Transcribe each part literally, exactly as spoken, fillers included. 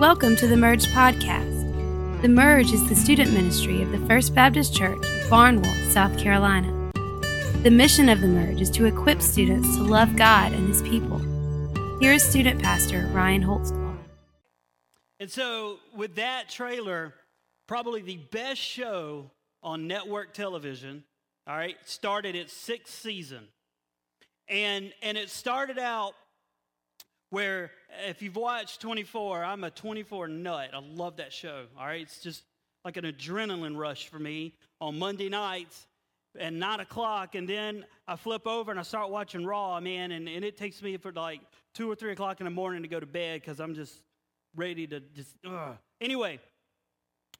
Welcome to the Merge Podcast. The Merge is the student ministry of the First Baptist Church, Barnwell, South Carolina. The mission of the Merge is to equip students to love God and His people. Here is student pastor Ryan Holtzman. And so, with that trailer, probably the best show on network television, all right, started its sixth season. And and it started out where, if you've watched twenty-four, I'm a twenty-four nut. I love that show, all right? It's just like an adrenaline rush for me on Monday nights at nine o'clock, and then I flip over and I start watching Raw, man, and, and it takes me for like two or three o'clock in the morning to go to bed because I'm just ready to just, ugh. Anyway,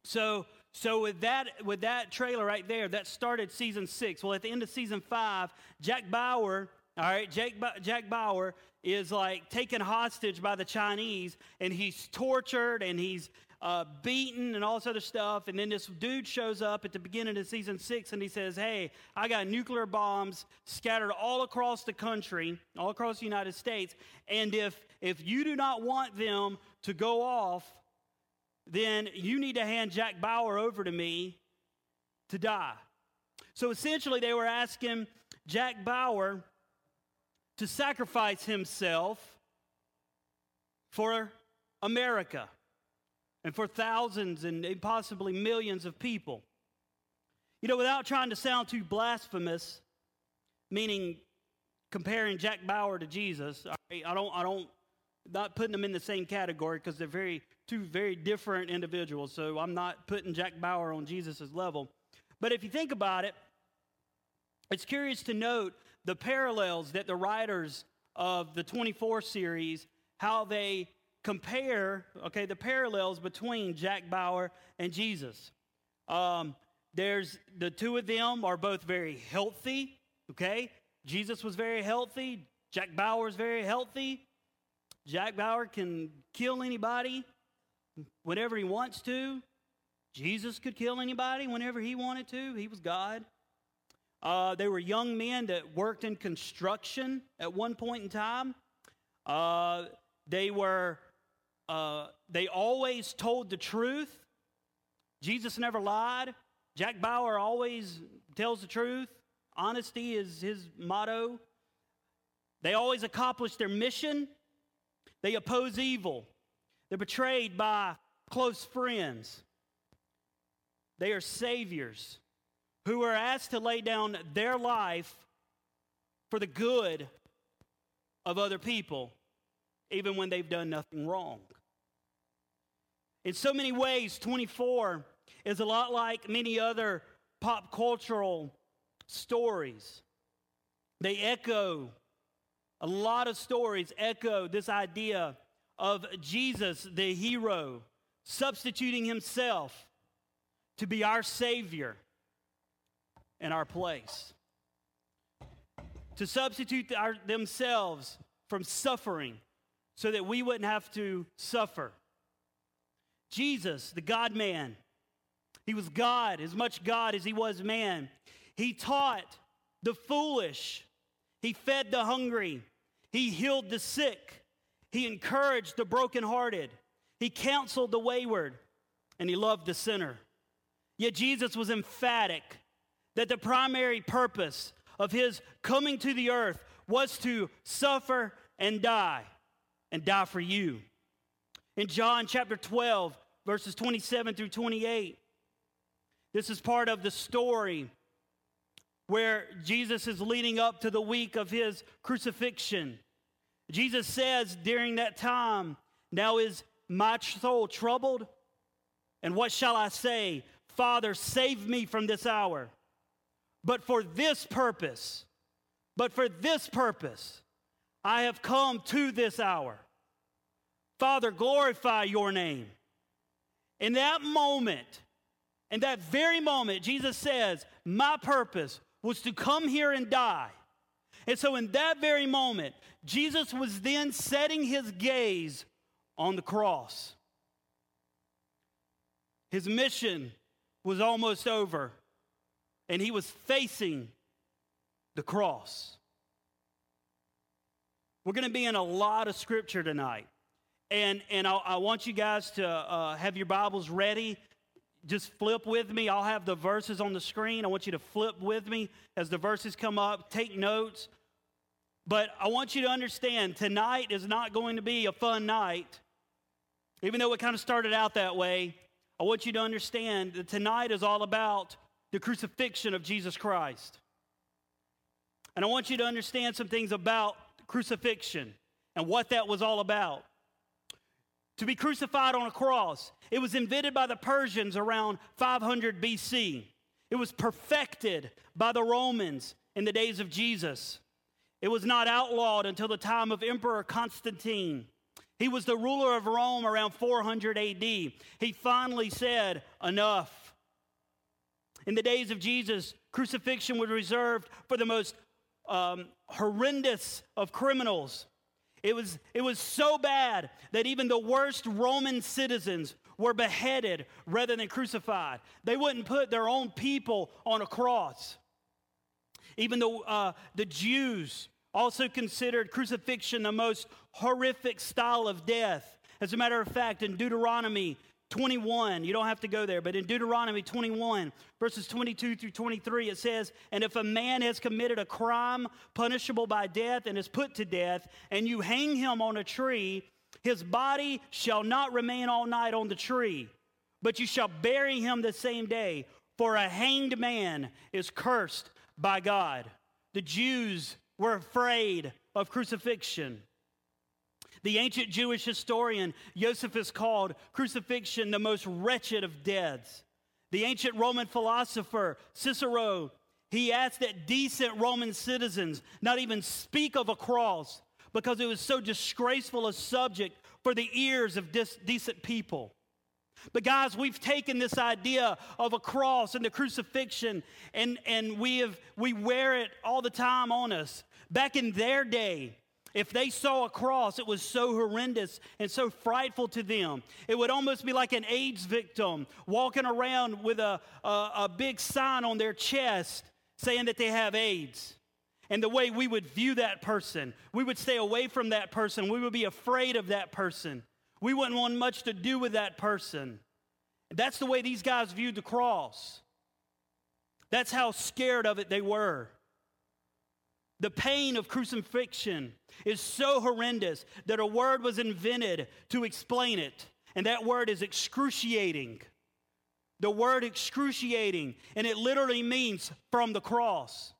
so so with that with that trailer right there, that started season six. Well, at the end of season five, Jack Bauer, all right, Jack, Jack Bauer is like taken hostage by the Chinese, and he's tortured, and he's uh, beaten, and all this other stuff. And then this dude shows up at the beginning of season six, and he says, hey, I got nuclear bombs scattered all across the country, all across the United States, and if if you do not want them to go off, then you need to hand Jack Bauer over to me to die. So essentially they were asking Jack Bauer to sacrifice himself for America and for thousands and possibly millions of people. You know, without trying to sound too blasphemous, meaning comparing Jack Bauer to Jesus, I don't, I don't, not putting them in the same category because they're very, two very different individuals. So I'm not putting Jack Bauer on Jesus's level. But if you think about it, it's curious to note the parallels that the writers of the twenty-four series, how they compare, okay, the parallels between Jack Bauer and Jesus. Um, there's the two of them are both very healthy, okay? Jesus was very healthy. Jack Bauer's very healthy. Jack Bauer can kill anybody whenever he wants to. Jesus could kill anybody whenever he wanted to. He was God. Uh, they were young men that worked in construction at one point in time. Uh, they were, uh, they always told the truth. Jesus never lied. Jack Bauer always tells the truth. Honesty is his motto. They always accomplished their mission. They oppose evil. They're betrayed by close friends. They are saviors who are asked to lay down their life for the good of other people, even when they've done nothing wrong. In so many ways, twenty-four is a lot like many other pop cultural stories. They echo, a lot of stories echo this idea of Jesus, the hero, substituting himself to be our Savior in our place, to substitute our, themselves from suffering so that we wouldn't have to suffer. Jesus, the God-man, he was God, as much God as he was man. He taught the foolish. He fed the hungry. He healed the sick. He encouraged the brokenhearted. He counseled the wayward, and he loved the sinner. Yet Jesus was emphatic that the primary purpose of his coming to the earth was to suffer and die, and die for you. In John chapter twelve, verses twenty-seven through twenty-eight, this is part of the story where Jesus is leading up to the week of his crucifixion. Jesus says during that time, "Now is my soul troubled? And what shall I say? Father, save me from this hour. But for this purpose, but for this purpose, I have come to this hour. Father, glorify your name." In that moment, in that very moment, Jesus says, my purpose was to come here and die. And so in that very moment, Jesus was then setting his gaze on the cross. His mission was almost over, and he was facing the cross. We're going to be in a lot of scripture tonight. and and I'll, I want you guys to uh, have your Bibles ready. Just flip with me. I'll have the verses on the screen. I want you to flip with me as the verses come up. Take notes. But I want you to understand, tonight is not going to be a fun night. Even though it kind of started out that way, I want you to understand that tonight is all about the crucifixion of Jesus Christ. And I want you to understand some things about crucifixion and what that was all about. To be crucified on a cross, it was invented by the Persians around five hundred B C. It was perfected by the Romans in the days of Jesus. It was not outlawed until the time of Emperor Constantine. He was the ruler of Rome around four hundred A D. He finally said, enough. In the days of Jesus, crucifixion was reserved for the most um, horrendous of criminals. It was, it was so bad that even the worst Roman citizens were beheaded rather than crucified. They wouldn't put their own people on a cross. Even the, uh, the Jews also considered crucifixion the most horrific style of death. As a matter of fact, in Deuteronomy twenty-one, you don't have to go there, but in Deuteronomy twenty-one, verses twenty-two through twenty-three, it says, and if a man has committed a crime punishable by death and is put to death, and you hang him on a tree, his body shall not remain all night on the tree, but you shall bury him the same day, for a hanged man is cursed by God. The Jews were afraid of crucifixion. The ancient Jewish historian Josephus called crucifixion the most wretched of deaths. The ancient Roman philosopher Cicero, he asked that decent Roman citizens not even speak of a cross because it was so disgraceful a subject for the ears of dis- decent people. But guys, we've taken this idea of a cross and the crucifixion, and, and we have we wear it all the time on us. Back in their day, if they saw a cross, it was so horrendous and so frightful to them. It would almost be like an AIDS victim walking around with a, a, a big sign on their chest saying that they have AIDS. And the way we would view that person, we would stay away from that person. We would be afraid of that person. We wouldn't want much to do with that person. That's the way these guys viewed the cross. That's how scared of it they were. The pain of crucifixion is so horrendous that a word was invented to explain it, and that word is excruciating. The word excruciating, and it literally means from the cross.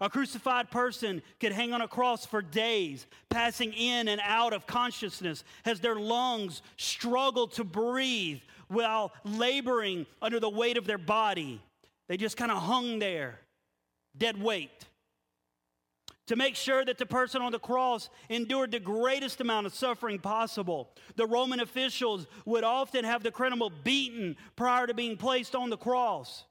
A crucified person could hang on a cross for days, passing in and out of consciousness as their lungs struggle to breathe while laboring under the weight of their body. They just kind of hung there, dead weight. To make sure that the person on the cross endured the greatest amount of suffering possible, the Roman officials would often have the criminal beaten prior to being placed on the cross.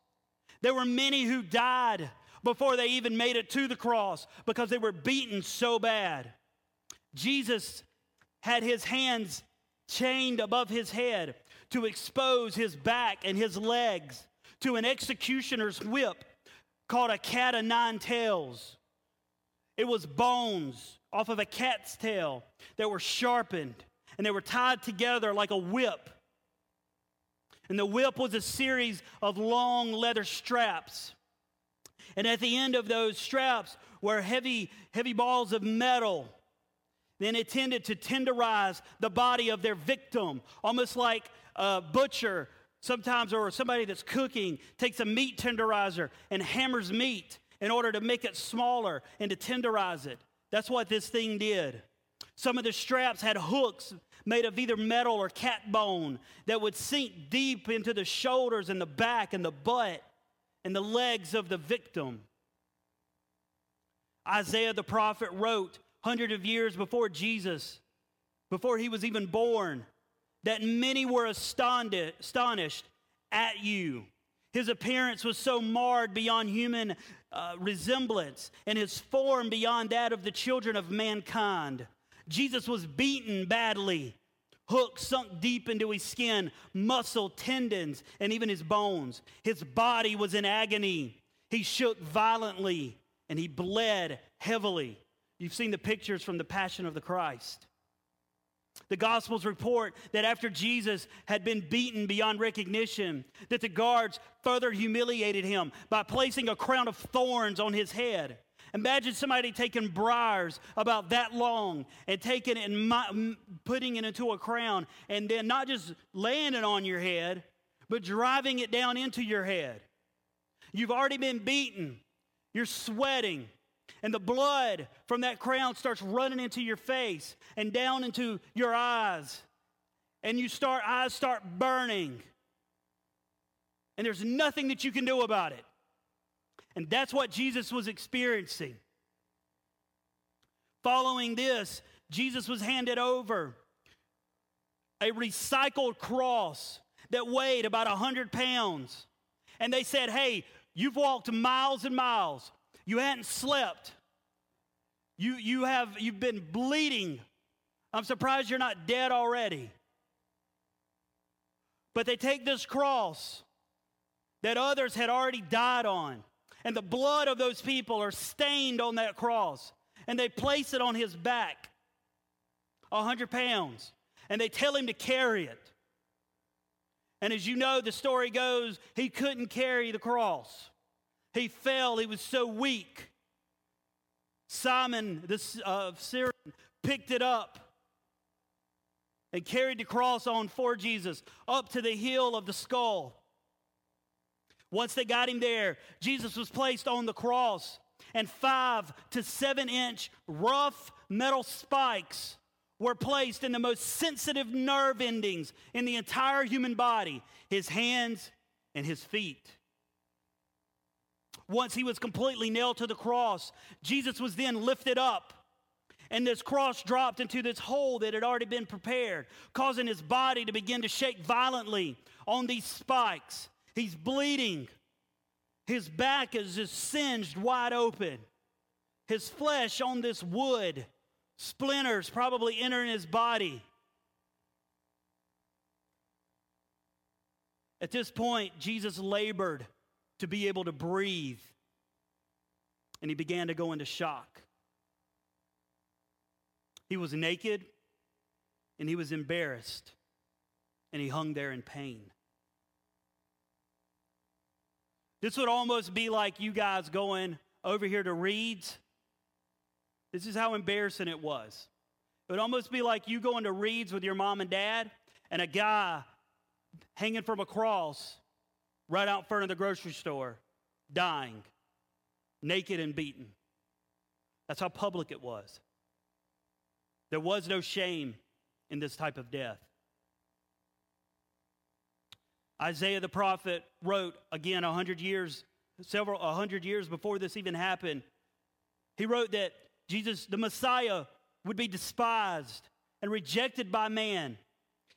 There were many who died before they even made it to the cross because they were beaten so bad. Jesus had his hands chained above his head to expose his back and his legs to an executioner's whip called a cat of nine tails. It was bones off of a cat's tail that were sharpened, and they were tied together like a whip. And the whip was a series of long leather straps. And at the end of those straps were heavy, heavy balls of metal. Then it tended to tenderize the body of their victim, almost like a butcher sometimes, or somebody that's cooking takes a meat tenderizer and hammers meat in order to make it smaller and to tenderize it. That's what this thing did. Some of the straps had hooks made of either metal or cat bone that would sink deep into the shoulders and the back and the butt and the legs of the victim. Isaiah the prophet wrote hundreds of years before Jesus, before he was even born, that many were astonished at you. His appearance was so marred beyond human uh, resemblance, and his form beyond that of the children of mankind. Jesus was beaten badly. Hooks sunk deep into his skin, muscle, tendons, and even his bones. His body was in agony. He shook violently, and he bled heavily. You've seen the pictures from the Passion of the Christ. The Gospels report that after Jesus had been beaten beyond recognition, that the guards further humiliated him by placing a crown of thorns on his head. Imagine somebody taking briars about that long and taking it and putting it into a crown and then not just laying it on your head, but driving it down into your head. You've already been beaten. You're sweating. And the blood from that crown starts running into your face and down into your eyes. And you start, eyes start burning. And there's nothing that you can do about it. And that's what Jesus was experiencing. Following this, Jesus was handed over a recycled cross that weighed about one hundred pounds. And they said, hey, you've walked miles and miles. You hadn't slept. You, you have, you've been bleeding. I'm surprised you're not dead already. But they take this cross that others had already died on, and the blood of those people are stained on that cross, and they place it on his back, one hundred pounds, and they tell him to carry it. And as you know, the story goes, he couldn't carry the cross. He fell. He was so weak. Simon of Syrian picked it up and carried the cross on for Jesus up to the hill of the skull. Once they got him there, Jesus was placed on the cross, and five to seven inch rough metal spikes were placed in the most sensitive nerve endings in the entire human body, his hands and his feet. Once he was completely nailed to the cross, Jesus was then lifted up, and this cross dropped into this hole that had already been prepared, causing his body to begin to shake violently on these spikes. He's bleeding. His back is just singed wide open. His flesh on this wood, splinters probably entering his body. At this point, Jesus labored to be able to breathe. And he began to go into shock. He was naked, and he was embarrassed, and he hung there in pain. This would almost be like you guys going over here to Reeds. This is how embarrassing it was. It would almost be like you going to Reeds with your mom and dad, and a guy hanging from a cross right out in front of the grocery store, dying, naked and beaten. That's how public it was. There was no shame in this type of death. Isaiah the prophet wrote, again, a hundred years, several a hundred years before this even happened. He wrote that Jesus, the Messiah, would be despised and rejected by man.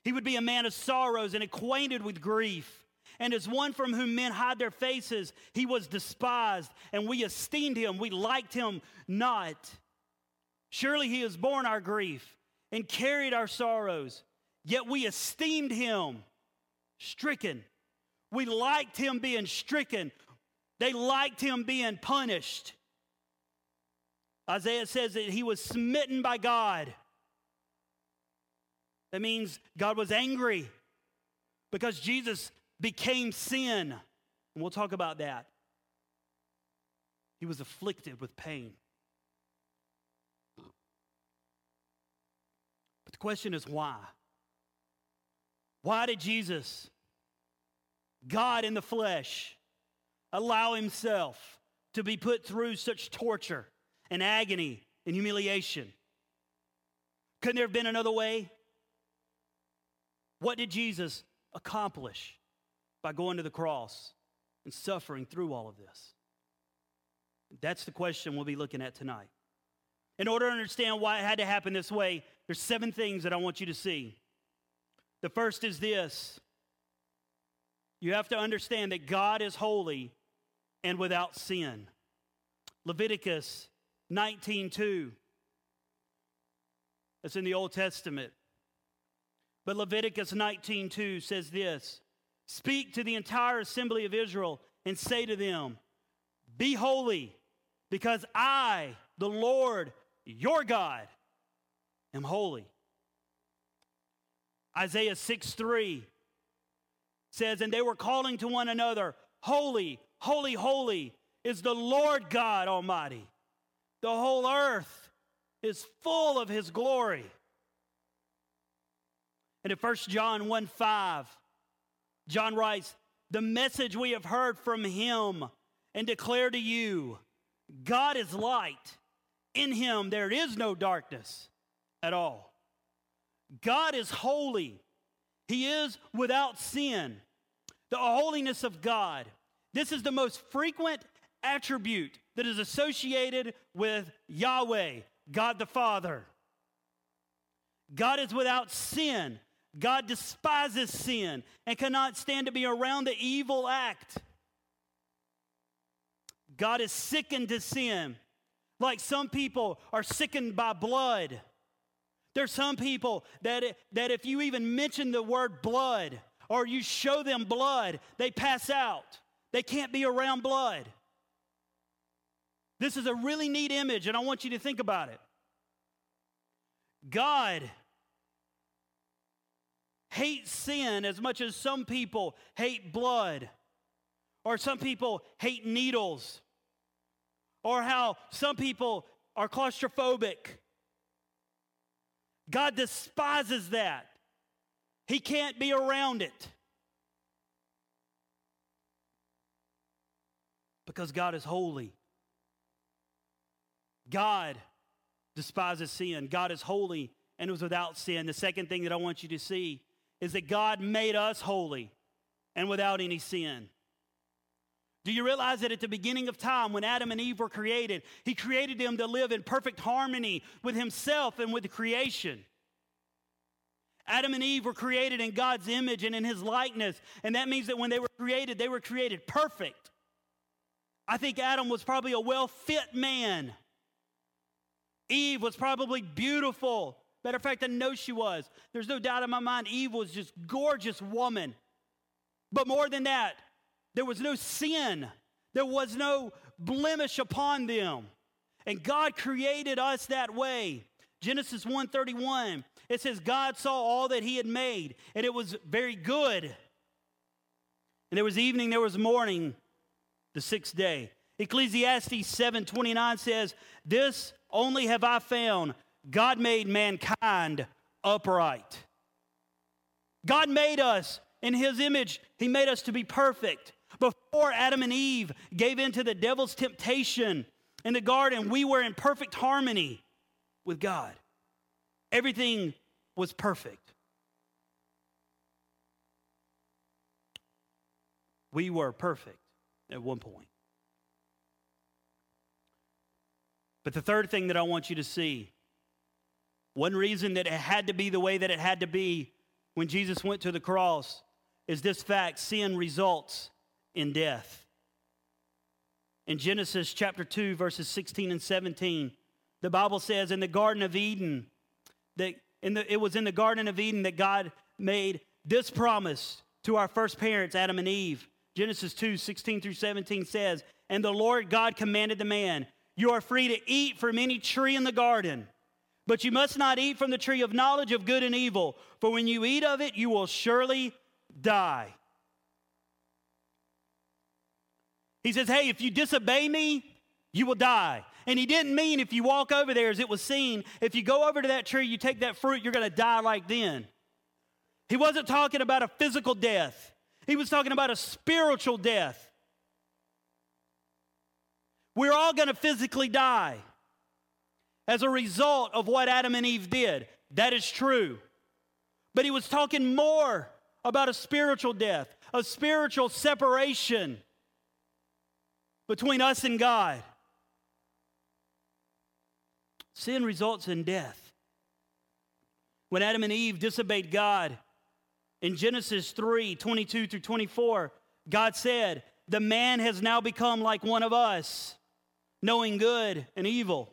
He would be a man of sorrows and acquainted with grief. And as one from whom men hide their faces, he was despised, and we esteemed him, we liked him not. Surely he has borne our grief and carried our sorrows, yet we esteemed him stricken. We liked him being stricken. They liked him being punished. Isaiah says that he was smitten by God. That means God was angry because Jesus became sin. And we'll talk about that. He was afflicted with pain. But the question is why? Why did Jesus, God in the flesh, allow himself to be put through such torture and agony and humiliation? Couldn't there have been another way? What did Jesus accomplish by going to the cross and suffering through all of this? That's the question we'll be looking at tonight. In order to understand why it had to happen this way, there's seven things that I want you to see. The first is this. You have to understand that God is holy and without sin. Leviticus nineteen two. That's in the Old Testament. But Leviticus nineteen two says this. Speak to the entire assembly of Israel and say to them, be holy, because I, the Lord, your God, am holy. Isaiah six three says, and they were calling to one another, holy, holy, holy is the Lord God Almighty. The whole earth is full of his glory. And in First John one five, John writes, the message we have heard from him and declare to you, God is light. In him there is no darkness at all. God is holy. He is without sin. The holiness of God. This is the most frequent attribute that is associated with Yahweh, God the Father. God is without sin. God despises sin and cannot stand to be around the evil act. God is sickened to sin. Like some people are sickened by blood. There's some people that, that if you even mention the word blood or you show them blood, they pass out. They can't be around blood. This is a really neat image, and I want you to think about it. God hates sin as much as some people hate blood, or some people hate needles, or how some people are claustrophobic. God despises that. He can't be around it because God is holy. God despises sin. God is holy and was without sin. The second thing that I want you to see is that God made us holy and without any sin. Do you realize that at the beginning of time, when Adam and Eve were created, he created them to live in perfect harmony with himself and with the creation? Adam and Eve were created in God's image and in his likeness, and that means that when they were created, they were created perfect. I think Adam was probably a well-fit man. Eve was probably beautiful. Matter of fact, I know she was. There's no doubt in my mind, Eve was just a gorgeous woman. But more than that, there was no sin. There was no blemish upon them. And God created us that way. Genesis one thirty-one, it says, God saw all that he had made, and it was very good. And there was evening, there was morning, the sixth day. Ecclesiastes seven twenty-nine says, this only have I found, God made mankind upright. God made us in his image. He made us to be perfect. Before Adam and Eve gave in to the devil's temptation in the garden, we were in perfect harmony with God. Everything was perfect. We were perfect at one point. But the third thing that I want you to see, one reason that it had to be the way that it had to be when Jesus went to the cross, is this fact: sin results in death. In Genesis chapter two, verses sixteen and seventeen, the Bible says, in the Garden of Eden, that in the, it was in the Garden of Eden that God made this promise to our first parents, Adam and Eve. Genesis two, sixteen through seventeen says, and the Lord God commanded the man, you are free to eat from any tree in the garden, but you must not eat from the tree of knowledge of good and evil, for when you eat of it, you will surely die. He says, hey, if you disobey me, you will die. And he didn't mean if you walk over there, as it was seen, if you go over to that tree, you take that fruit, you're going to die like then. He wasn't talking about a physical death. He was talking about a spiritual death. We're all going to physically die as a result of what Adam and Eve did. That is true. But he was talking more about a spiritual death, a spiritual separation between us and God. Sin results in death. When Adam and Eve disobeyed God, in Genesis three, twenty-two through twenty-four, God said, the man has now become like one of us, knowing good and evil.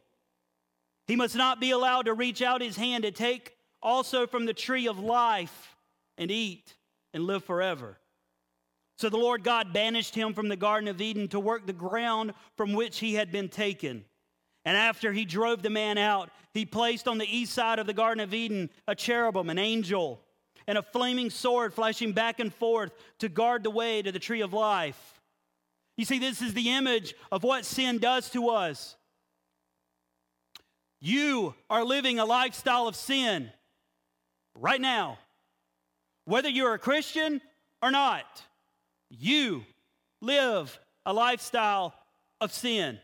He must not be allowed to reach out his hand and take also from the tree of life and eat and live forever. So the Lord God banished him from the Garden of Eden to work the ground from which he had been taken. And after he drove the man out, he placed on the east side of the Garden of Eden a cherubim, an angel, and a flaming sword flashing back and forth to guard the way to the tree of life. You see, this is the image of what sin does to us. You are living a lifestyle of sin right now. Whether you're a Christian or not, you live a lifestyle of sin.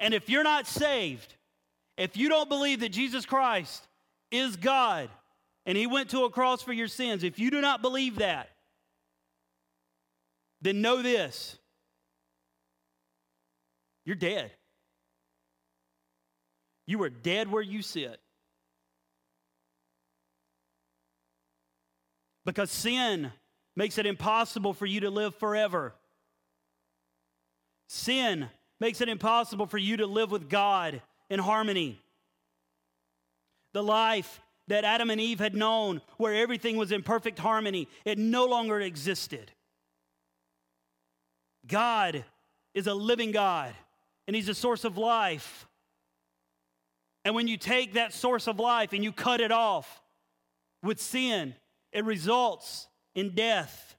And if you're not saved, if you don't believe that Jesus Christ is God and he went to a cross for your sins, if you do not believe that, then know this: you're dead. You are dead where you sit. Because sin makes it impossible for you to live forever. Sin makes it impossible for you to live with God in harmony. The life that Adam and Eve had known, where everything was in perfect harmony, it no longer existed. God is a living God, and he's a source of life. And when you take that source of life and you cut it off with sin, it results in death.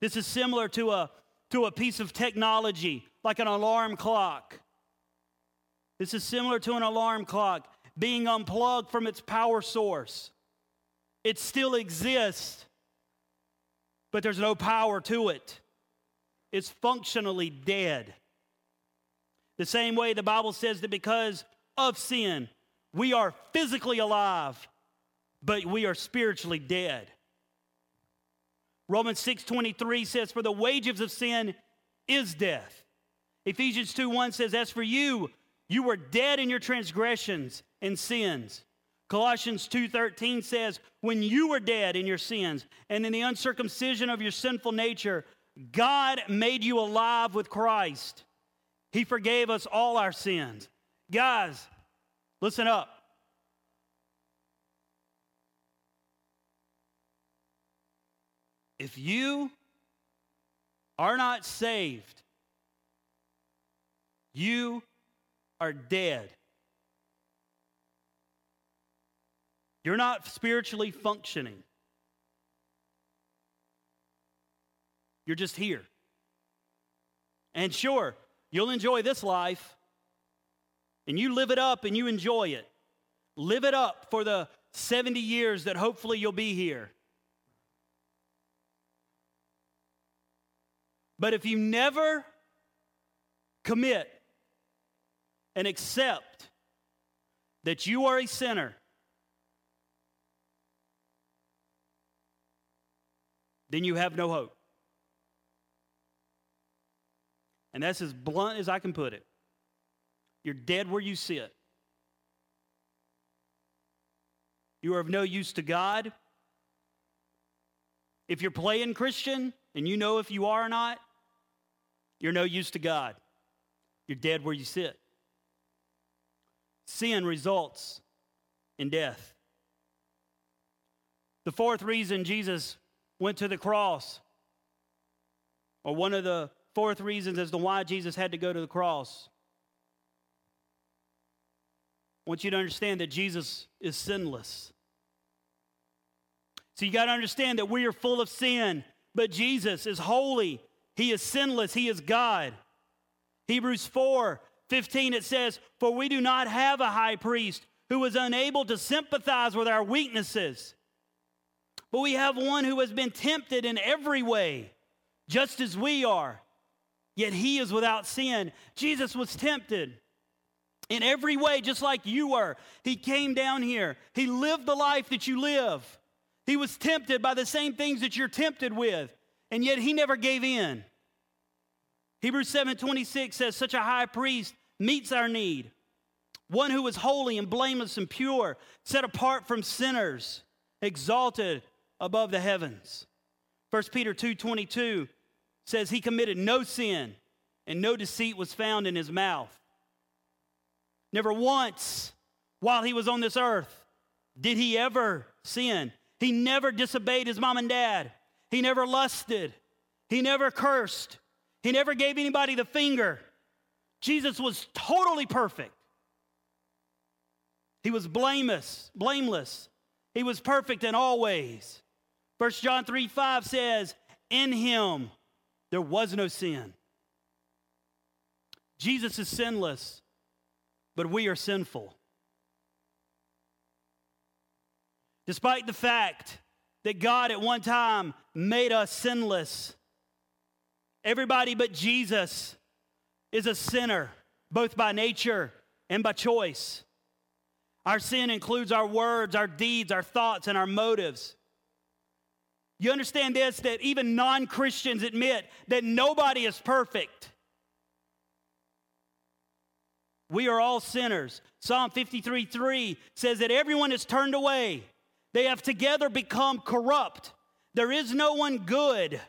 This is similar to a to a piece of technology, like an alarm clock. This is similar to an alarm clock being unplugged from its power source. It still exists, but there's no power to it. It's functionally dead. The same way the Bible says that because of sin, we are physically alive, but we are spiritually dead. Romans six twenty-three says, "For the wages of sin is death." Ephesians two one says, "As for you, you were dead in your transgressions and sins." Colossians two thirteen says, "When you were dead in your sins and in the uncircumcision of your sinful nature, God made you alive with Christ. He forgave us all our sins." Guys, listen up. If you are not saved, you are dead. You're not spiritually functioning. You're just here. And sure, you'll enjoy this life, and you live it up and you enjoy it. Live it up for the seventy years that hopefully you'll be here. But if you never commit and accept that you are a sinner, then you have no hope. And that's as blunt as I can put it. You're dead where you sit. You are of no use to God. If you're playing Christian, and you know if you are or not, you're no use to God. You're dead where you sit. Sin results in death. The fourth reason Jesus went to the cross, or one of the fourth reasons as to why Jesus had to go to the cross, I want you to understand that Jesus is sinless. So you got to understand that we are full of sin, but Jesus is holy. He is sinless. He is God. Hebrews four fifteen, it says, "For we do not have a high priest who is unable to sympathize with our weaknesses, but we have one who has been tempted in every way, just as we are, yet he is without sin." Jesus was tempted in every way, just like you were. He came down here. He lived the life that you live. He was tempted by the same things that you're tempted with, and yet he never gave in. Hebrews seven twenty-six says, "Such a high priest meets our need, one who is holy and blameless and pure, set apart from sinners, exalted above the heavens." First Peter two twenty-two says, "He committed no sin, and no deceit was found in his mouth." Never once while he was on this earth did he ever sin. He never disobeyed his mom and dad. He never lusted. He never cursed. He never gave anybody the finger. Jesus was totally perfect. He was blameless, blameless. He was perfect in all ways. First John three five says, in him there was no sin. Jesus is sinless, but we are sinful. Despite the fact that God at one time made us sinless, everybody but Jesus is a sinner, both by nature and by choice. Our sin includes our words, our deeds, our thoughts, and our motives. You understand this, that even non-Christians admit that nobody is perfect. We are all sinners. Psalm fifty-three three says that everyone is turned away. They have together become corrupt. There is no one good,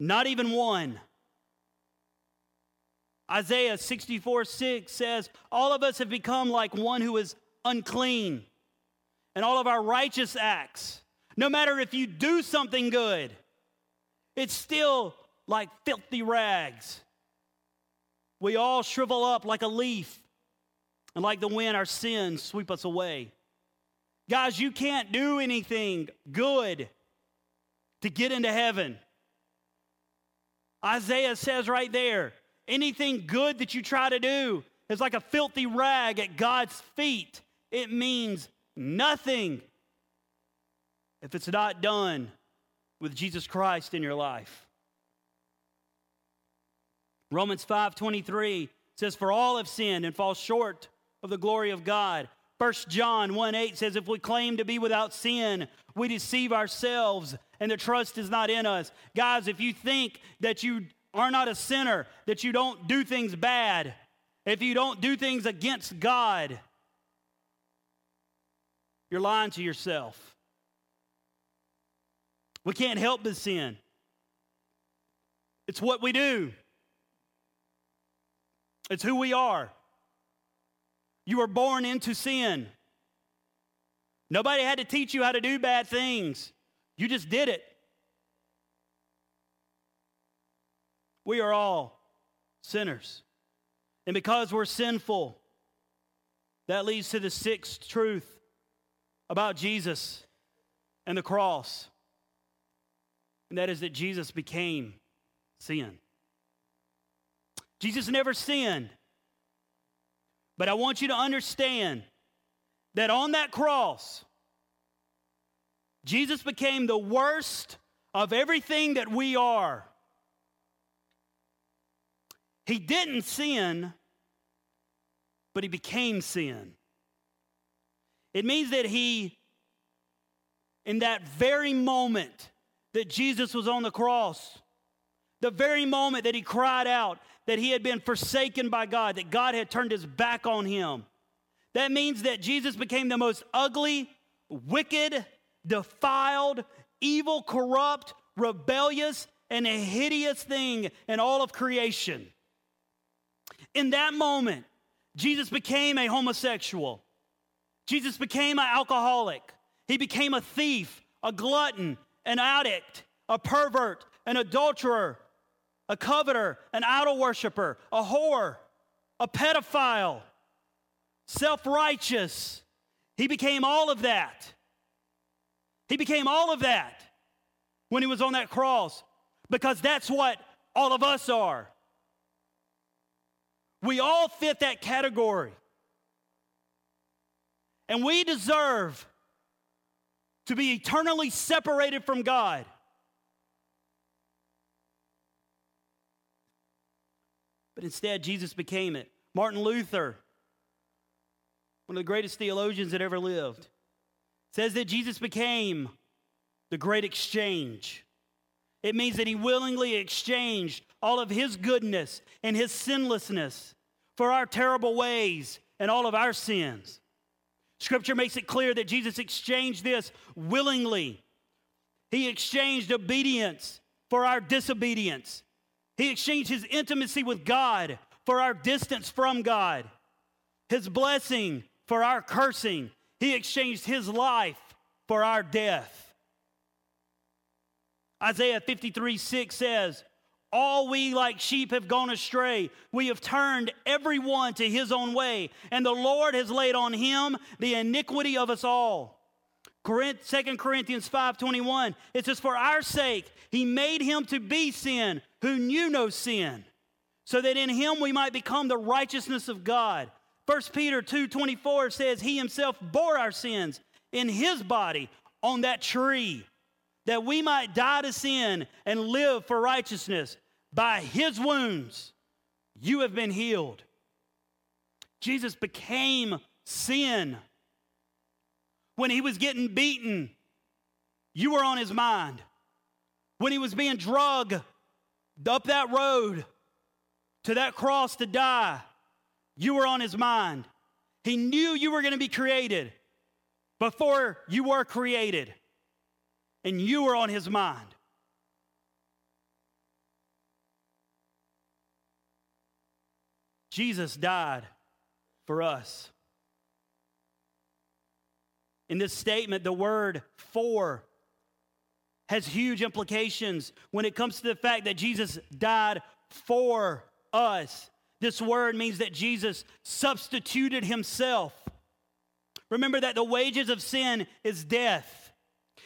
not even one. Isaiah sixty-four six says, all of us have become like one who is unclean, and all of our righteous acts, no matter if you do something good, it's still like filthy rags. We all shrivel up like a leaf, and like the wind, our sins sweep us away. Guys, you can't do anything good to get into heaven. Isaiah says right there, anything good that you try to do is like a filthy rag at God's feet. It means nothing if it's not done with Jesus Christ in your life. Romans five twenty-three says, for all have sinned and fall short of the glory of God. First John one eight says, if we claim to be without sin, we deceive ourselves and the trust is not in us. Guys, if you think that you are not a sinner, that you don't do things bad, if you don't do things against God, you're lying to yourself. We can't help but sin. It's what we do. It's who we are. You were born into sin. Nobody had to teach you how to do bad things. You just did it. We are all sinners. And because we're sinful, that leads to the sixth truth about Jesus and the cross. And that is that Jesus became sin. Jesus never sinned. But I want you to understand that on that cross, Jesus became the worst of everything that we are. He didn't sin, but he became sin. It means that he, in that very moment that Jesus was on the cross, the very moment that he cried out that he had been forsaken by God, that God had turned his back on him, that means that Jesus became the most ugly, wicked, defiled, evil, corrupt, rebellious, and hideous thing in all of creation. In that moment, Jesus became a homosexual. Jesus became an alcoholic. He became a thief, a glutton, an addict, a pervert, an adulterer, a coveter, an idol worshiper, a whore, a pedophile, self-righteous. He became all of that. He became all of that when he was on that cross, because that's what all of us are. We all fit that category. And we deserve to be eternally separated from God. But instead, Jesus became it. Martin Luther, one of the greatest theologians that ever lived, says that Jesus became the great exchange. It means that he willingly exchanged all of his goodness and his sinlessness for our terrible ways and all of our sins. Scripture makes it clear that Jesus exchanged this willingly. He exchanged obedience for our disobedience. He exchanged his intimacy with God for our distance from God, his blessing for our cursing. He exchanged his life for our death. Isaiah fifty-three six says, all we like sheep have gone astray. We have turned everyone to his own way, and the Lord has laid on him the iniquity of us all. Second Corinthians five twenty-one, it says, for our sake he made him to be sin who knew no sin, so that in him we might become the righteousness of God. First Peter two twenty-four says, he himself bore our sins in his body on that tree, that we might die to sin and live for righteousness. By his wounds you have been healed. Jesus became sin. When he was getting beaten, you were on his mind. When he was being drugged up that road to that cross to die, you were on his mind. He knew you were going to be created before you were created, and you were on his mind. Jesus died for us. In this statement, the word for has huge implications when it comes to the fact that Jesus died for us. This word means that Jesus substituted himself. Remember that the wages of sin is death.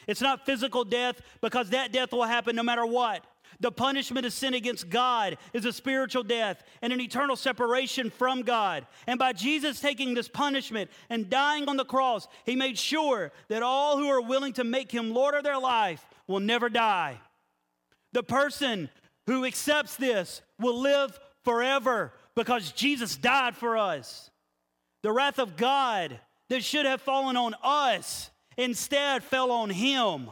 It's not physical death, because that death will happen no matter what. The punishment of sin against God is a spiritual death and an eternal separation from God. And by Jesus taking this punishment and dying on the cross, he made sure that all who are willing to make him Lord of their life will never die. The person who accepts this will live forever, because Jesus died for us. The wrath of God that should have fallen on us instead fell on him.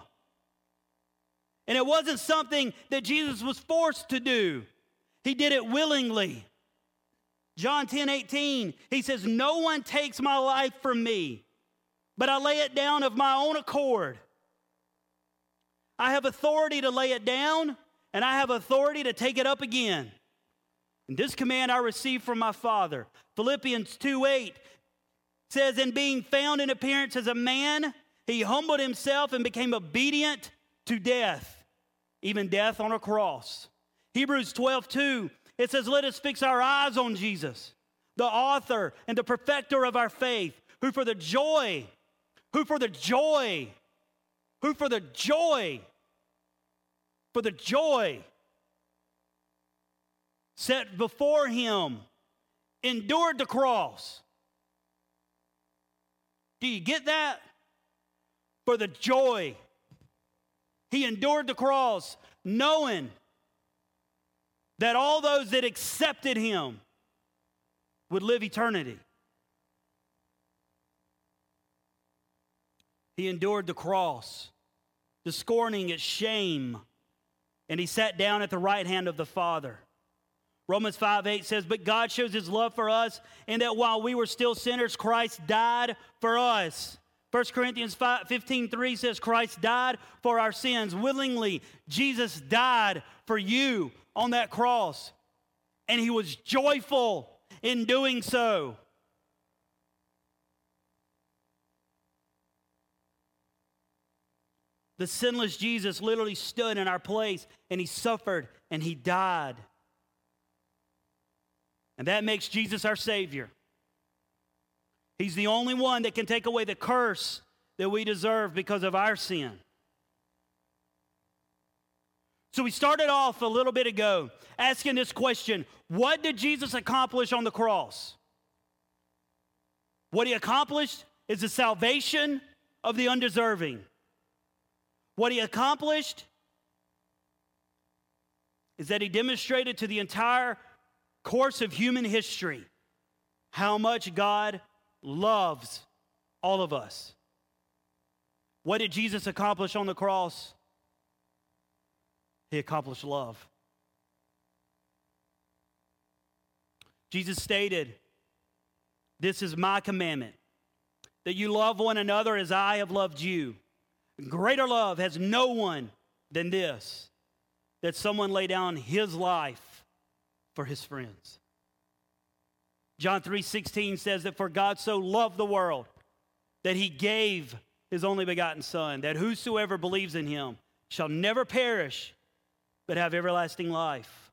And it wasn't something that Jesus was forced to do. He did it willingly. John ten eighteen, he says, no one takes my life from me, but I lay it down of my own accord. I have authority to lay it down, and I have authority to take it up again. And this command I received from my Father. Philippians two eight says, in being found in appearance as a man, he humbled himself and became obedient to death, even death on a cross. Hebrews twelve two, it says, let us fix our eyes on Jesus, the author and the perfecter of our faith, who for the joy, who for the joy, who for the joy, for the joy set before him, endured the cross. Do you get that? For the joy. He endured the cross, knowing that all those that accepted him would live eternity. He endured the cross, scorning its shame, and he sat down at the right hand of the Father. Romans five eight says, but God shows his love for us in that while we were still sinners, Christ died for us. First Corinthians fifteen three says, Christ died for our sins willingly. Jesus died for you on that cross, and he was joyful in doing so. The sinless Jesus literally stood in our place, and he suffered and he died. And that makes Jesus our Savior. He's the only one that can take away the curse that we deserve because of our sin. So we started off a little bit ago asking this question, what did Jesus accomplish on the cross? What he accomplished is the salvation of the undeserving. What he accomplished is that he demonstrated to the entire course of human history how much God loves all of us. What did Jesus accomplish on the cross? He accomplished love. Jesus stated, this is my commandment, that you love one another as I have loved you. Greater love has no one than this, that someone lay down his life for his friends. John three sixteen says that for God so loved the world that he gave his only begotten Son, that whosoever believes in him shall never perish but have everlasting life.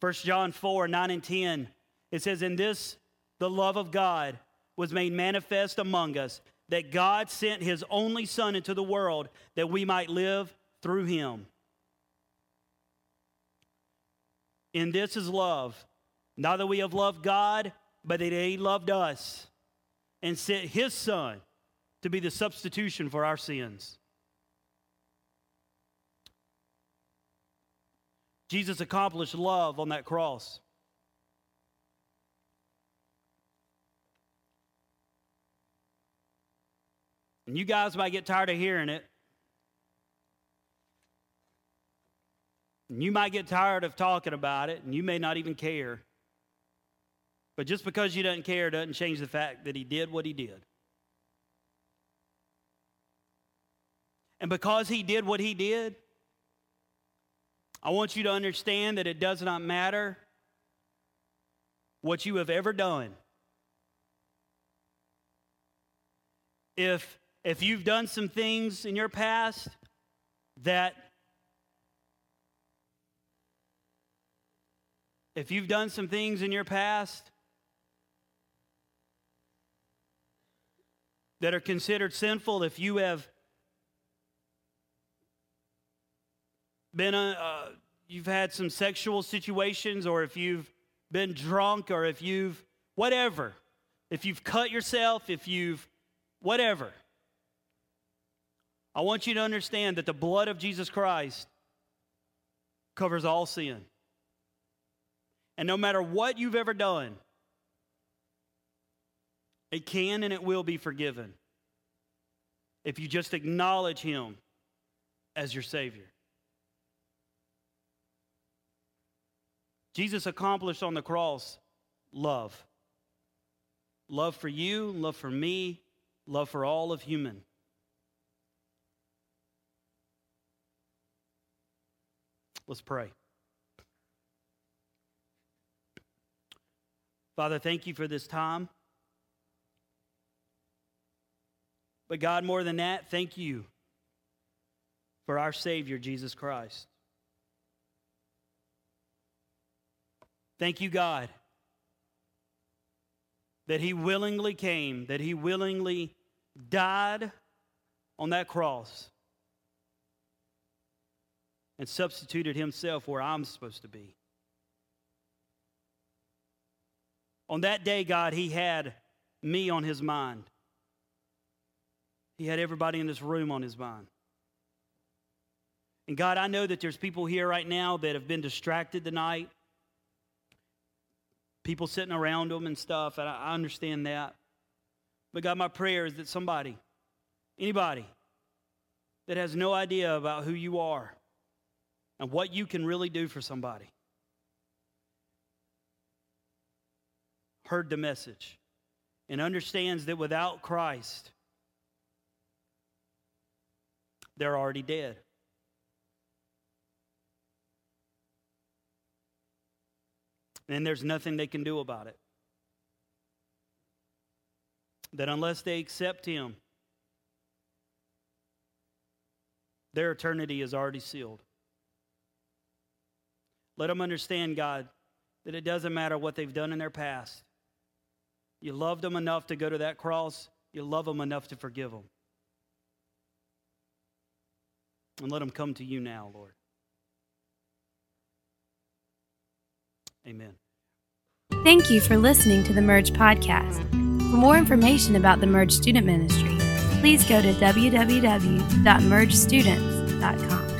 First John four nine and ten, it says, in this the love of God was made manifest among us, that God sent his only Son into the world that we might live through him. And this is love, not that we have loved God, but that he loved us and sent his Son to be the substitution for our sins. Jesus accomplished love on that cross. And you guys might get tired of hearing it. And you might get tired of talking about it, and you may not even care. But just because you don't care doesn't change the fact that he did what he did. And because he did what he did, I want you to understand that it does not matter what you have ever done. If, if you've done some things in your past that If you've done some things in your past that are considered sinful, if you have been, uh, you've had some sexual situations, or if you've been drunk, or if you've, whatever, if you've cut yourself, if you've, whatever, I want you to understand that the blood of Jesus Christ covers all sin. And no matter what you've ever done, it can and it will be forgiven if you just acknowledge him as your Savior. Jesus accomplished on the cross love. Love for you, love for me, love for all of human. Let's pray. Father, thank you for this time. But God, more than that, thank you for our Savior, Jesus Christ. Thank you, God, that he willingly came, that he willingly died on that cross and substituted himself where I'm supposed to be. On that day, God, he had me on his mind. He had everybody in this room on his mind. And God, I know that there's people here right now that have been distracted tonight. People sitting around them and stuff, and I understand that. But God, my prayer is that somebody, anybody that has no idea about who you are and what you can really do for somebody, heard the message and understands that without Christ, they're already dead. And there's nothing they can do about it. That unless they accept him, their eternity is already sealed. Let them understand, God, that it doesn't matter what they've done in their past. You loved them enough to go to that cross. You love them enough to forgive them. And let them come to you now, Lord. Amen. Thank you for listening to the Merge Podcast. For more information about the Merge Student Ministry, please go to w w w dot merge students dot com.